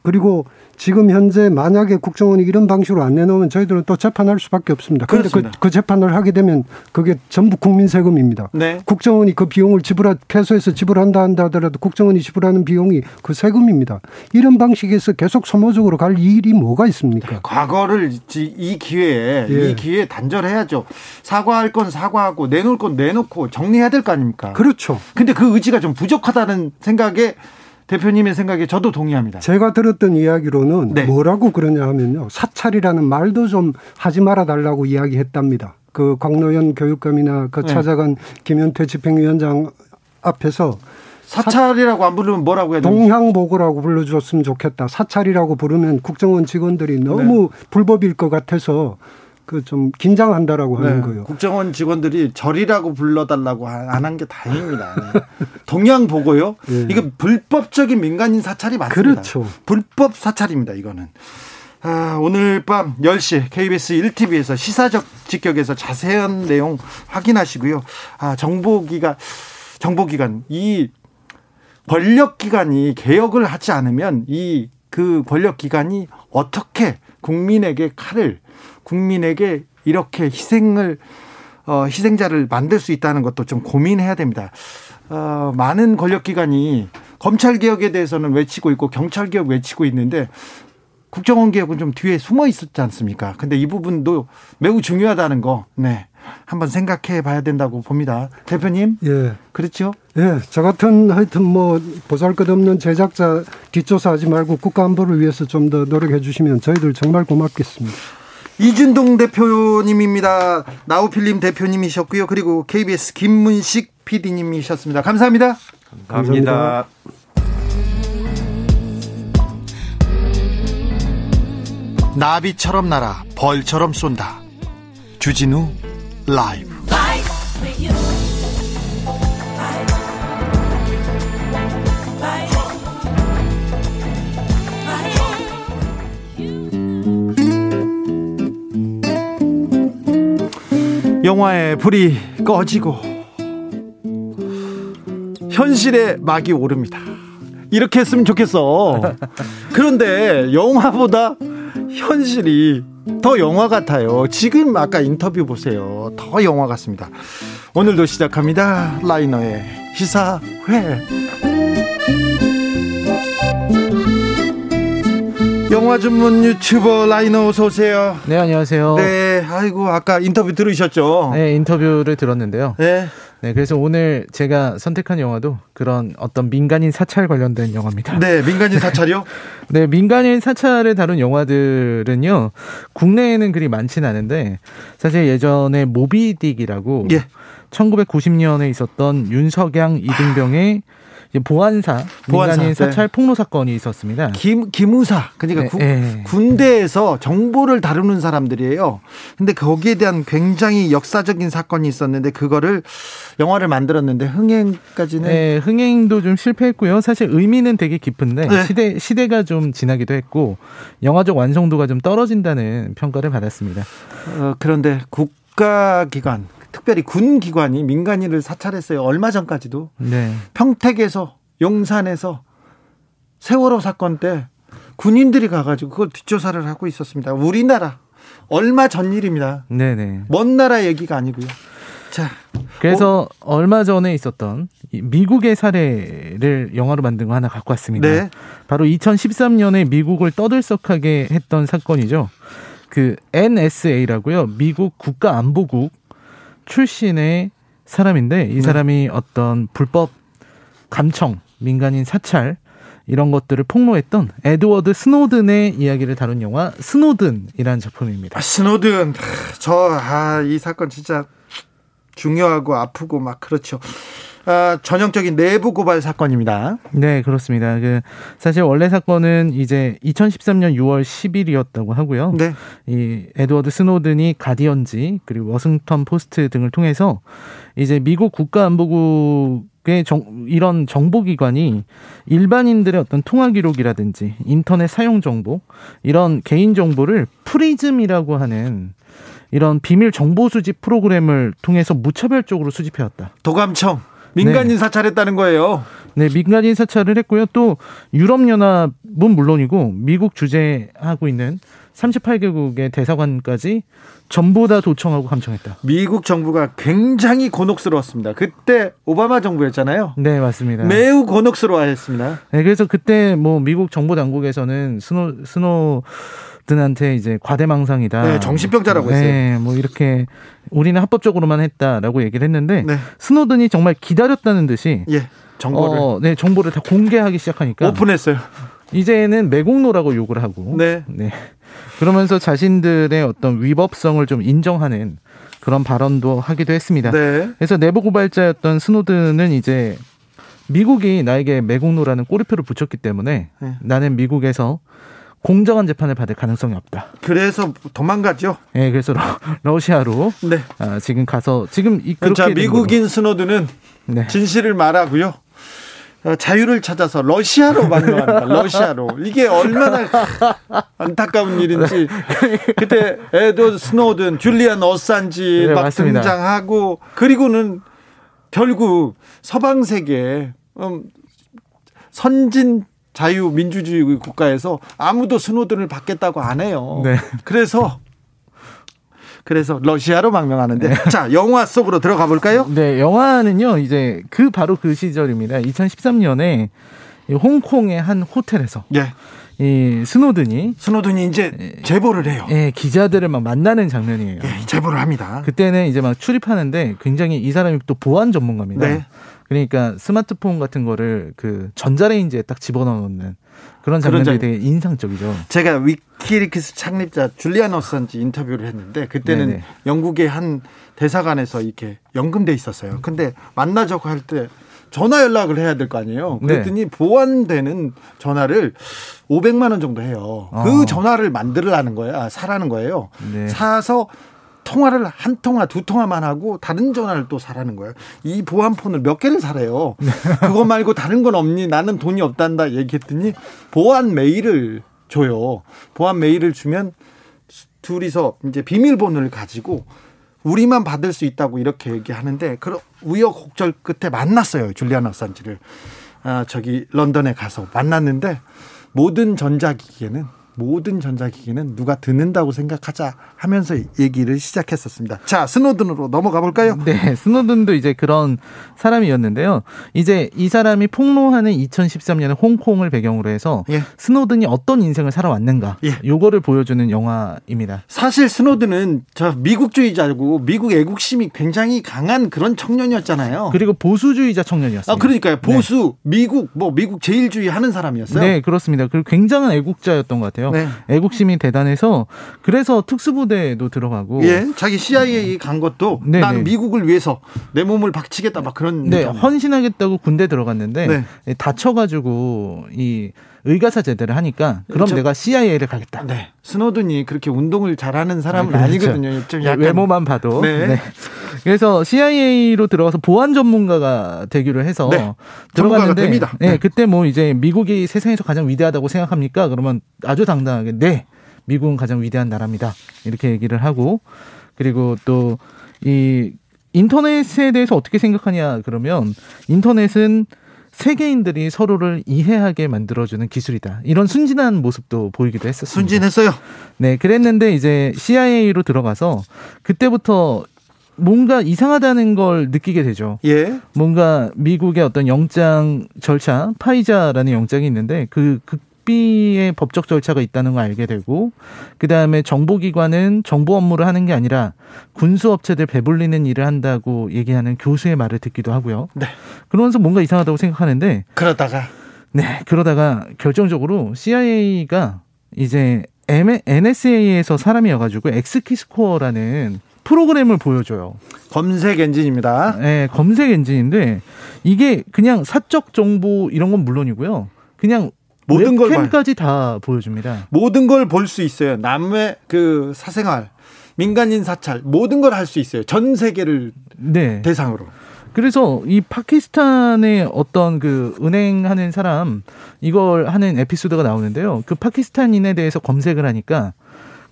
그리고 지금 현재 만약에 국정원이 이런 방식으로 안 내놓으면 저희들은 또 재판할 수밖에 없습니다. 그런데 그 재판을 하게 되면 그게 전부 국민 세금입니다. 네. 국정원이 그 비용을 패소해서 지불한다 하더라도 국정원이 지불하는 비용이 그 세금입니다. 이런 방식에서 계속 소모적으로 갈 일이 뭐가 있습니까? 과거를 이 기회에 단절해야죠. 사과할 건 사과하고 내놓을 건 내놓고 정리해야 될 거 아닙니까? 그렇죠. 근데 그 의지가 좀 부족하다는 생각에 대표님의 생각에 저도 동의합니다. 제가 들었던 이야기로는 네. 뭐라고 그러냐 하면요. 사찰이라는 말도 좀 하지 말아달라고 이야기했답니다. 광노현 교육감이나 찾아간 김현태 집행위원장 앞에서 사찰이라고 안 부르면 뭐라고 해야 되나? 동향보고라고 불러줬으면 좋겠다. 사찰이라고 부르면 국정원 직원들이 너무 네. 불법일 것 같아서 그 좀 긴장한다라고 하는 거예요. 국정원 직원들이 절이라고 불러달라고 안 한 게 다행입니다. 네. 동향 보고요. 네. 이거 불법적인 민간인 사찰이 맞습니다. 그렇죠. 불법 사찰입니다. 이거는. 아, 오늘 밤 10시 KBS 1TV에서 시사적 직격에서 자세한 내용 확인하시고요. 아, 정보기관 이 권력기관이 개혁을 하지 않으면 이 그 권력기관이 어떻게 국민에게 칼을 국민에게 이렇게 희생자를 만들 수 있다는 것도 좀 고민해야 됩니다. 많은 권력기관이 검찰개혁에 대해서는 외치고 있고 경찰개혁 외치고 있는데 국정원개혁은 좀 뒤에 숨어 있었지 않습니까? 근데 이 부분도 매우 중요하다는 거, 네. 한번 생각해 봐야 된다고 봅니다. 대표님? 예. 그렇죠? 예. 저 같은 하여튼 뭐 보잘 것 없는 제작자 뒷조사하지 말고 국가 안보를 위해서 좀 더 노력해 주시면 저희들 정말 고맙겠습니다. 이준동 대표님입니다. 나우필림 대표님이셨고요. 그리고 KBS 김문식 PD님이셨습니다. 감사합니다. 감사합니다. 나비처럼 날아 벌처럼 쏜다. 주진우 라이브. 영화의 불이 꺼지고 현실의 막이 오릅니다. 이렇게 했으면 좋겠어. 그런데 영화보다 현실이 더 영화 같아요. 지금 아까 인터뷰 보세요. 더 영화 같습니다. 오늘도 시작합니다. 라이너의 시사회. 영화 전문 유튜버 라이너 어서 오세요. 네, 안녕하세요. 네, 아이고 아까 인터뷰 들으셨죠? 네, 인터뷰를 들었는데요. 네. 네, 그래서 오늘 제가 선택한 영화도 그런 어떤 민간인 사찰 관련된 영화입니다. 네, 민간인 사찰이요? 네, 민간인 사찰을 다룬 영화들은요, 국내에는 그리 많진 않은데, 사실 예전에 모비딕이라고, 예. 1990년에 있었던 윤석양, 이등병의 보안사, 민간인 사찰 네. 폭로 사건이 있었습니다. 기무사, 그러니까 네, 군대에서 정보를 다루는 사람들이에요. 근데 거기에 대한 굉장히 역사적인 사건이 있었는데 그거를 영화를 만들었는데 흥행까지는 네, 흥행도 좀 실패했고요. 사실 의미는 되게 깊은데 네. 시대가 좀 지나기도 했고 영화적 완성도가 좀 떨어진다는 평가를 받았습니다. 그런데 국가기관 특별히 군 기관이 민간인을 사찰했어요. 얼마 전까지도 네. 평택에서 용산에서 세월호 사건 때 군인들이 가가지고 그걸 뒷조사를 하고 있었습니다. 우리나라 얼마 전 일입니다. 네네. 먼 나라 얘기가 아니고요. 자, 그래서 얼마 전에 있었던 미국의 사례를 영화로 만든 거 하나 갖고 왔습니다. 네. 바로 2013년에 미국을 떠들썩하게 했던 사건이죠. 그 NSA라고요. 미국 국가안보국 출신의 사람인데 이 사람이 어떤 불법 감청, 민간인 사찰 이런 것들을 폭로했던 에드워드 스노든의 이야기를 다룬 영화 스노든이라는 작품입니다. 스노든 이 사건 진짜 중요하고 아프고 막 그렇죠. 전형적인 내부 고발 사건입니다. 네, 그렇습니다. 사실 원래 사건은 이제 2013년 6월 10일이었다고 하고요. 네. 이 에드워드 스노든이 가디언지 그리고 워싱턴 포스트 등을 통해서 이제 미국 국가안보국의 이런 정보기관이 일반인들의 어떤 통화 기록이라든지 인터넷 사용 정보 이런 개인 정보를 프리즘이라고 하는 이런 비밀 정보 수집 프로그램을 통해서 무차별적으로 수집해왔다. 도감청. 민간인 네. 사찰했다는 거예요. 네, 민간인 사찰을 했고요. 또 유럽연합은 물론이고 미국 주재하고 있는 38개국의 대사관까지 전부 다 도청하고 감청했다. 미국 정부가 굉장히 곤혹스러웠습니다. 그때 오바마 정부였잖아요. 네, 맞습니다. 매우 곤혹스러워했습니다. 네, 그래서 그때 뭐 미국 정보 당국에서는 스노든한테 이제 과대망상이다. 네, 정신병자라고 했어요. 네, 뭐 이렇게 우리는 합법적으로만 했다라고 얘기를 했는데 네. 스노든이 정말 기다렸다는 듯이 예, 정보를 정보를 다 공개하기 시작하니까 오픈했어요. 이제는 매국노라고 욕을 하고 네. 그러면서 자신들의 어떤 위법성을 좀 인정하는 그런 발언도 하기도 했습니다. 네. 그래서 내부 고발자였던 스노든은 이제 미국이 나에게 매국노라는 꼬리표를 붙였기 때문에 네. 나는 미국에서 공정한 재판을 받을 가능성이 없다. 그래서 도망가죠. 네, 그래서 러시아로 네. 아, 지금 가서 지금 그렇게 자, 미국인 스노든은 네. 진실을 말하고요. 자유를 찾아서 러시아로 반가합니다. 러시아로. 이게 얼마나 안타까운 일인지. 그때 에드워드 스노든, 줄리안 어산지 네, 막 맞습니다. 등장하고 그리고는 결국 서방 세계 선진 자유 민주주의 국가에서 아무도 스노든을 받겠다고 안 해요. 네. 그래서 러시아로 망명하는데. 네. 자, 영화 속으로 들어가 볼까요? 네, 영화는요. 이제 바로 그 시절입니다. 2013년에 홍콩의 한 호텔에서 네. 이 스노든이 이제 제보를 해요. 예, 기자들을 막 만나는 장면이에요. 예, 제보를 합니다. 그때는 이제 막 출입하는데 굉장히 이 사람이 또 보안 전문가입니다. 네. 그러니까 스마트폰 같은 거를 그 전자레인지에 딱 집어넣는 그런 장면이 되게 인상적이죠. 제가 위키리크스 창립자 줄리안 어산지 인터뷰를 했는데 그때는 네네. 영국의 한 대사관에서 이렇게 연금돼 있었어요. 근데 만나자고 할 때 전화 연락을 해야 될 거 아니에요. 그랬더니 네. 보안되는 전화를 500만 원 정도 해요. 그 전화를 만들라는 거예요. 사라는 거예요. 네. 사서 통화를 한 통화, 두 통화만 하고 다른 전화를 또 사라는 거예요. 이 보안폰을 몇 개를 사래요. 그거 말고 다른 건 없니? 나는 돈이 없단다 얘기했더니 보안 메일을 줘요. 보안 메일을 주면 둘이서 이제 비밀번호를 가지고 우리만 받을 수 있다고 이렇게 얘기하는데 그런 우여곡절 끝에 만났어요. 줄리안 어산지를. 저기 런던에 가서 만났는데 모든 전자기기는 누가 듣는다고 생각하자 하면서 얘기를 시작했었습니다. 자, 스노든으로 넘어가 볼까요? 네, 스노든도 이제 그런 사람이었는데요. 이제 이 사람이 폭로하는 2013년에 홍콩을 배경으로 해서 예. 스노든이 어떤 인생을 살아왔는가 요거를 예. 보여주는 영화입니다. 사실 스노든은 저 미국주의자고 미국 애국심이 굉장히 강한 그런 청년이었잖아요. 그리고 보수주의자 청년이었어요. 아, 그러니까요. 보수, 네. 미국 제일주의 하는 사람이었어요. 네, 그렇습니다. 그리고 굉장한 애국자였 던 것 같아요. 네. 애국심이 대단해서 그래서 특수부대에도 들어가고 예, 자기 CIA 간 것도 네, 난 네. 미국을 위해서 내 몸을 바치겠다 막 그런 네, 헌신하겠다고 군대 들어갔는데 네. 다쳐가지고 이 의가사 제대를 하니까 그럼 내가 CIA를 가겠다. 네. 스노든이 그렇게 운동을 잘하는 사람은 네, 그렇죠. 아니거든요. 좀 약간 외모만 봐도. 네. 네. 그래서 CIA로 들어가서 보안 전문가가 되기로 해서 네. 들어갔는데 됩니다. 네. 네. 그때 뭐 이제 미국이 세상에서 가장 위대하다고 생각합니까? 그러면 아주 당당하게 네. 미국은 가장 위대한 나라입니다. 이렇게 얘기를 하고 그리고 또 이 인터넷에 대해서 어떻게 생각하냐 그러면 인터넷은 세계인들이 서로를 이해하게 만들어주는 기술이다. 이런 순진한 모습도 보이기도 했었어요. 순진했어요. 네, 그랬는데 이제 CIA로 들어가서 그때부터 뭔가 이상하다는 걸 느끼게 되죠. 예. 뭔가 미국의 어떤 영장 절차, 파이자라는 영장이 있는데 그 B의 법적 절차가 있다는 걸 알게 되고 그다음에 정보기관은 정보 업무를 하는 게 아니라 군수업체들 배불리는 일을 한다고 얘기하는 교수의 말을 듣기도 하고요. 네. 그러면서 뭔가 이상하다고 생각하는데 그러다가 결정적으로 CIA가 이제 NSA에서 사람이어가지고 엑스키스코어라는 프로그램을 보여줘요. 검색 엔진입니다. 네, 검색 엔진인데 이게 그냥 사적 정보 이런 건 물론이고요. 그냥 모든 걸 캠까지 다 보여줍니다. 모든 걸 볼 수 있어요. 남의 그 사생활, 민간인 사찰 모든 걸 할 수 있어요. 전 세계를 네. 대상으로. 그래서 이 파키스탄의 어떤 그 은행하는 사람 이걸 하는 에피소드가 나오는데요. 그 파키스탄인에 대해서 검색을 하니까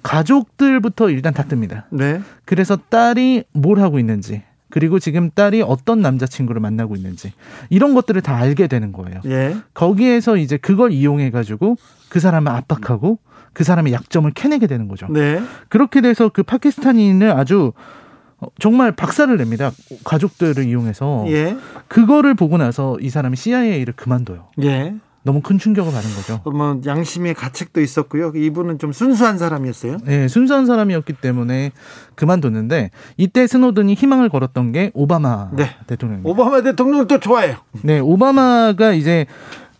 가족들부터 일단 다 뜹니다. 네. 그래서 딸이 뭘 하고 있는지. 그리고 지금 딸이 어떤 남자친구를 만나고 있는지 이런 것들을 다 알게 되는 거예요. 예. 거기에서 이제 그걸 이용해가지고 그 사람을 압박하고 그 사람의 약점을 캐내게 되는 거죠. 네. 그렇게 돼서 그 파키스탄인을 아주 정말 박살을 냅니다. 가족들을 이용해서. 예. 그거를 보고 나서 이 사람이 CIA를 그만둬요. 예. 너무 큰 충격을 받은 거죠. 뭐 양심의 가책도 있었고요. 이분은 좀 순수한 사람이었어요. 네, 순수한 사람이었기 때문에 그만뒀는데 이때 스노든이 희망을 걸었던 게 오바마 네. 대통령입니다. 오바마 대통령을 또 좋아해요. 네, 오바마가 이제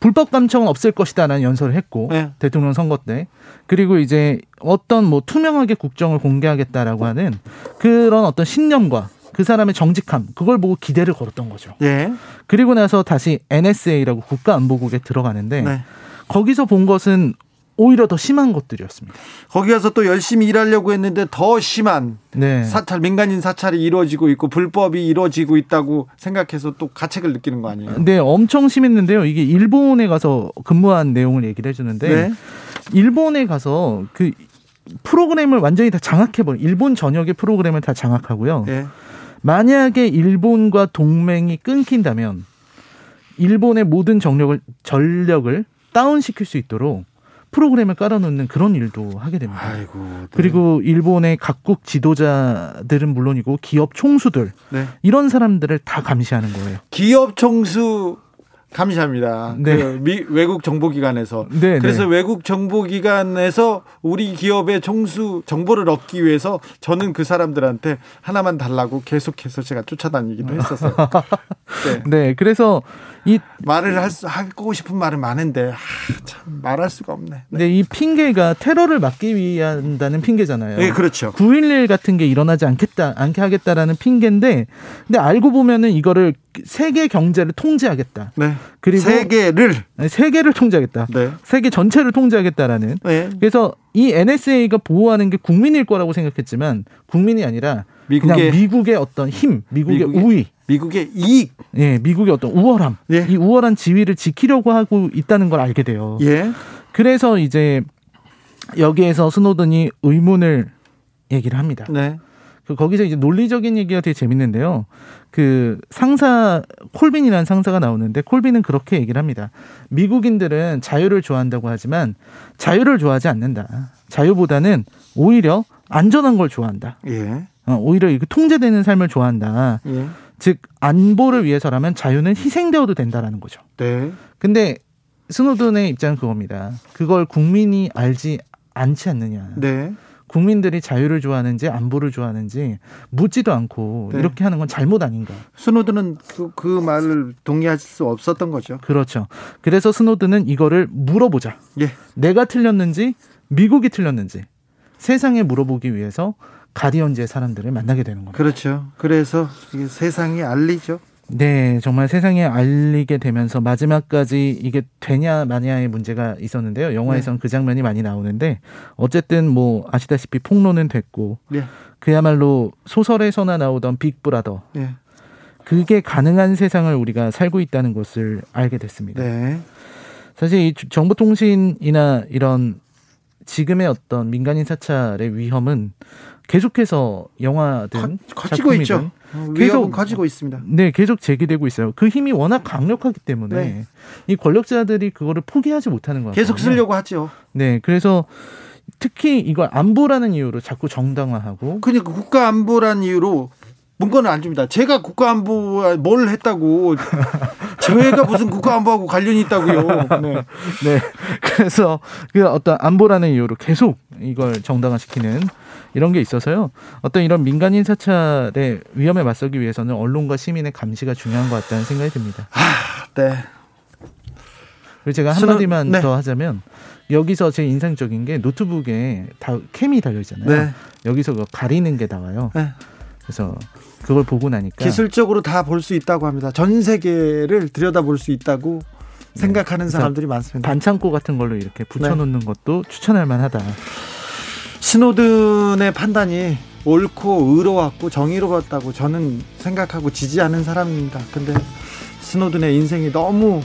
불법 감청은 없을 것이다라는 연설을 했고 네. 대통령 선거 때 그리고 이제 어떤 뭐 투명하게 국정을 공개하겠다라고 하는 그런 어떤 신념과 그 사람의 정직함, 그걸 보고 기대를 걸었던 거죠. 예. 그리고 나서 다시 NSA라고 국가안보국에 들어가는데 네. 거기서 본 것은 오히려 더 심한 것들이었습니다. 거기 가서 또 열심히 일하려고 했는데 더 심한 네. 사찰, 민간인 사찰이 이루어지고 있고 불법이 이루어지고 있다고 생각해서 또 가책을 느끼는 거 아니에요? 네, 엄청 심했는데요. 이게 일본에 가서 근무한 내용을 얘기를 해주는데 네. 일본에 가서 그 프로그램을 완전히 다 장악해버린, 일본 전역의 프로그램을 다 장악하고요. 네. 만약에 일본과 동맹이 끊긴다면 일본의 모든 전력을 다운시킬 수 있도록 프로그램을 깔아놓는 그런 일도 하게 됩니다. 아이고, 네. 그리고 일본의 각국 지도자들은 물론이고 기업 총수들 네. 이런 사람들을 다 감시하는 거예요. 기업 총수 감시합니다. 네. 그 외국 정보기관에서. 네, 그래서 네. 외국 정보기관에서 우리 기업의 총수 정보를 얻기 위해서 저는 그 사람들한테 하나만 달라고 계속해서 제가 쫓아다니기도 했었어요. 네. 네, 그래서 이 말을 하고 싶은 말은 많은데 참 말할 수가 없네. 네, 이 핑계가 테러를 막기 위한다는 핑계잖아요. 네, 그렇죠. 9.11 같은 게 일어나지 않게 하겠다라는 핑계인데, 근데 알고 보면은 이거를 세계 경제를 통제하겠다. 네. 그리고 세계를 통제하겠다. 네. 세계 전체를 통제하겠다라는. 네. 그래서 이 NSA가 보호하는 게 국민일 거라고 생각했지만 국민이 아니라 미국의, 그냥 미국의 어떤 힘, 미국의 우위, 미국의 이익, 예, 미국의 어떤 우월함, 예. 이 우월한 지위를 지키려고 하고 있다는 걸 알게 돼요. 예. 그래서 이제 여기에서 스노든이 의문을 얘기를 합니다. 네. 거기서 이제 논리적인 얘기가 되게 재밌는데요. 그 상사 콜빈이라는 상사가 나오는데 콜빈은 그렇게 얘기를 합니다. 미국인들은 자유를 좋아한다고 하지만 자유를 좋아하지 않는다. 자유보다는 오히려 안전한 걸 좋아한다. 예. 오히려 이렇게 통제되는 삶을 좋아한다. 예. 즉 안보를 위해서라면 자유는 희생되어도 된다라는 거죠. 네. 근데 스노든의 입장은 그겁니다. 그걸 국민이 알지 않지 않느냐. 네. 국민들이 자유를 좋아하는지 안보를 좋아하는지 묻지도 않고 네. 이렇게 하는 건 잘못 아닌가. 스노든은 그 말을 동의할 수 없었던 거죠. 그렇죠. 그래서 스노든은 이거를 물어보자. 예. 내가 틀렸는지 미국이 틀렸는지 세상에 물어보기 위해서 가디언즈의 사람들을 만나게 되는 겁니다. 그렇죠. 그래서 이게 세상에 알리죠. 네, 정말 세상에 알리게 되면서 마지막까지 이게 되냐 마냐의 문제가 있었는데요. 영화에서는 네. 그 장면이 많이 나오는데 어쨌든 뭐 아시다시피 폭로는 됐고 네. 그야말로 소설에서나 나오던 빅브라더 네. 그게 가능한 세상을 우리가 살고 있다는 것을 알게 됐습니다. 네. 사실 이 정보통신이나 이런 지금의 어떤 민간인 사찰의 위험은 계속해서 영화든 가지고 있죠. 계속 가지고 있습니다. 네, 계속 제기되고 있어요. 그 힘이 워낙 강력하기 때문에 네. 이 권력자들이 그거를 포기하지 못하는 거예요. 계속 쓰려고 하죠. 네, 그래서 특히 이걸 안보라는 이유로 자꾸 정당화하고. 그러니까 국가 안보라는 이유로 문건을 안 줍니다. 제가 국가 안보 뭘 했다고 저희가 무슨 국가 안보하고 관련이 있다고요. 네, 네. 그래서 그 어떤 안보라는 이유로 계속 이걸 정당화시키는. 이런 게 있어서요. 어떤 이런 민간인 사찰의 위험에 맞서기 위해서는 언론과 시민의 감시가 중요한 것 같다는 생각이 듭니다. 아, 네. 그리고 제가 한마디만 네. 더 하자면 여기서 제 인상적인 게 노트북에 다 캠이 달려 있잖아요. 네. 여기서 그거 가리는 게 나와요. 네. 그래서 그걸 보고 나니까 기술적으로 다 볼 수 있다고 합니다. 전 세계를 들여다볼 수 있다고 생각하는 네. 사람들이 많습니다. 반창고 같은 걸로 이렇게 붙여놓는 네. 것도 추천할 만하다. 스노든의 판단이 옳고 의로웠고 정의로웠다고 저는 생각하고 지지하는 사람입니다. 근데 스노든의 인생이 너무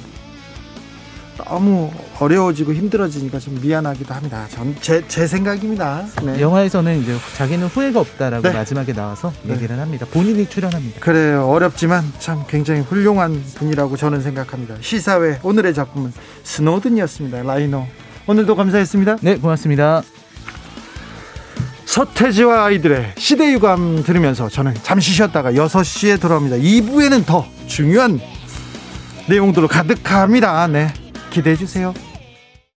어려워지고 힘들어지니까 좀 미안하기도 합니다. 제 생각입니다. 네. 영화에서는 이제 자기는 후회가 없다라고 네. 마지막에 나와서 얘기를 네. 합니다. 본인이 출연합니다. 그래요. 어렵지만 참 굉장히 훌륭한 분이라고 저는 생각합니다. 시사회 오늘의 작품은 스노든이었습니다. 라이너. 오늘도 감사했습니다. 네, 고맙습니다. 서태지와 아이들의 시대유감 들으면서 저는 잠시 쉬었다가 6시에 돌아옵니다. 2부에는 더 중요한 내용들로 가득합니다. 네, 기대해 주세요.